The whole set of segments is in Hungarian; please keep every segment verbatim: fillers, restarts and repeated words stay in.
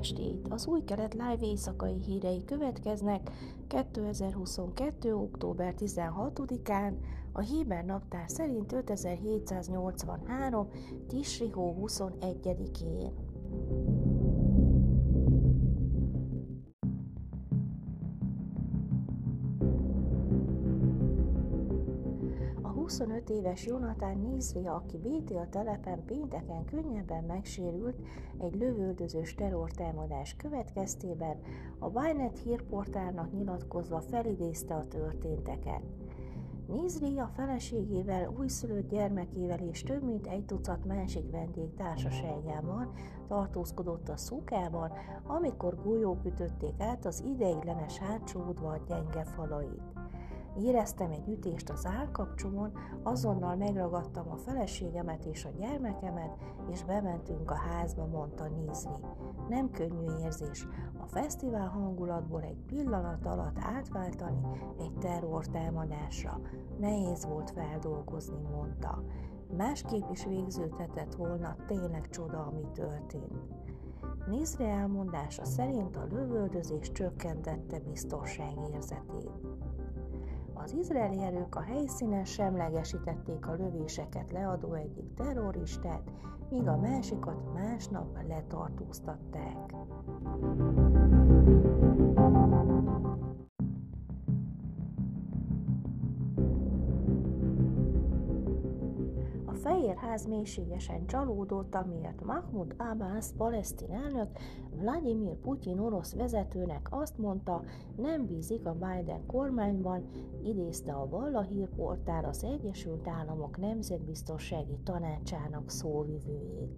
estét! Az Új Kelet Live éjszakai hírei következnek kétezer-huszonkettő. október tizenhatodikán, a héber naptár szerint ötezer-hétszáznyolcvanhárom. Tisri hó huszonegyedikén. huszonöt éves Jonathan Nizri, aki Beit El telepen pénteken könnyebben megsérült egy lövöldözős terrortámadás következtében, a Ynet hírportálnak nyilatkozva felidézte a történteket. Nizri a feleségével, újszülött gyermekével és több mint egy tucat másik vendég társaságában tartózkodott a szukában, amikor golyók ütötték át az ideiglenes hátsó udvar gyenge falait. Éreztem egy ütést az állkapcsomon, azonnal megragadtam a feleségemet és a gyermekemet, és bementünk a házba, mondta Nizri. Nem könnyű érzés a fesztivál hangulatból egy pillanat alatt átváltani egy terrortámadásra. Nehéz volt feldolgozni, mondta. Másképp is végződhetett volna, tényleg csoda, ami történt. Nizri elmondása szerint a lövöldözés csökkentette biztonságérzetét. Az izraeli erők a helyszínen semlegesítették a lövéseket leadó egyik terroristát, míg a másikat másnap letartóztatták. A Fehér Ház mélységesen csalódott, amiért Mahmoud Abbász palesztin elnök Vladimir Putyin orosz vezetőnek azt mondta, nem bízik a Biden kormányban, idézte a Wallahír portál az Egyesült Államok Nemzetbiztonsági Tanácsának szóvivőjét.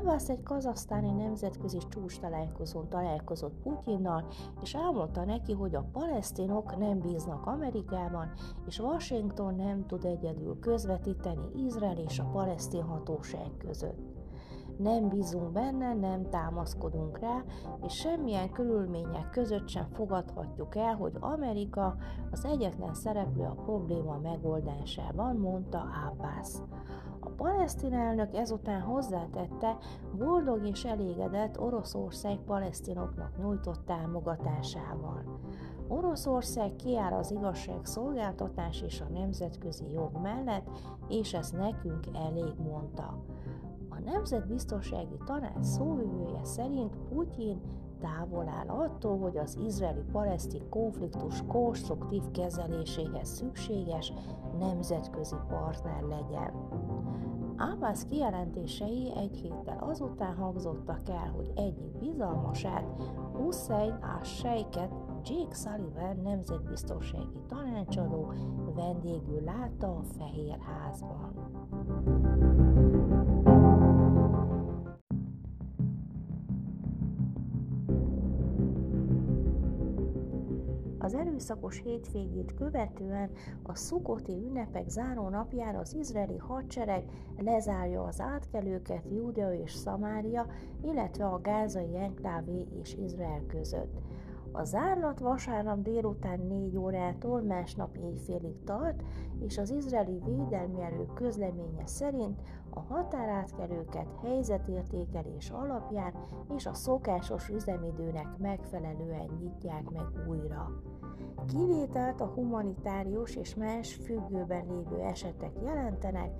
Abbász egy kazahsztáni nemzetközi csúcstalálkozón találkozott Putyinnal, és elmondta neki, hogy a palesztinok nem bíznak Amerikában, és Washington nem tud egyedül közvetíteni Izrael és a palesztin hatóság között. Nem bízunk benne, nem támaszkodunk rá, és semmilyen körülmények között sem fogadhatjuk el, hogy Amerika az egyetlen szereplő a probléma megoldásában, mondta Abbász. A palesztin elnök ezután hozzátette, boldog és elégedett Oroszország palesztinoknak nyújtott támogatásával. Oroszország kiáll az igazságszolgáltatás és a nemzetközi jog mellett, és ez nekünk elég, mondta. A Nemzetbiztonsági Tanács szóvivője szerint Putyin távol áll attól, hogy az izraeli-palesztin konfliktus konstruktív kezeléséhez szükséges nemzetközi partner legyen. Abbász kijelentései egy héttel azután hangzottak el, hogy egyik bizalmasát, Huszein al-Sejket, Jake Sullivan nemzetbiztonsági tanácsadó vendégül látta a Fehér Házban. Az erőszakos hétvégét követően a szukoti ünnepek záró napjára az izraeli hadsereg lezárja az átkelőket Júdea és Szamária, illetve a gázai enklávé és Izrael között. A zárlat vasárnap délután négy órától másnap éjfélig tart, és az izraeli védelmi erők közleménye szerint a határátkelőket helyzetértékelés alapján és a szokásos üzemidőnek megfelelően nyitják meg újra. Kivételt a humanitárius és más függőben lévő esetek jelentenek,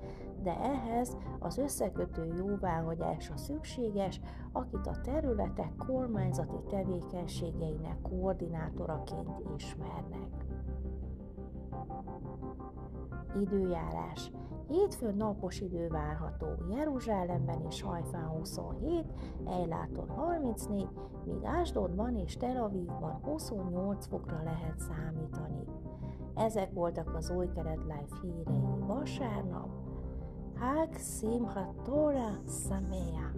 de ehhez az összekötő jóváhagyása szükséges, akit a területek kormányzati tevékenységeinek koordinátoraként ismernek. Időjárás. Hétfőn napos idő várható, Jeruzsálemben és Hajfán huszonhét, Ejláton harmincnégy, míg Ásdodban és Tel Avivban huszonnyolc fokra lehet számítani. Ezek voltak az Új Kelet Live hírei vasárnap. Hag Simchat Torah Sameach!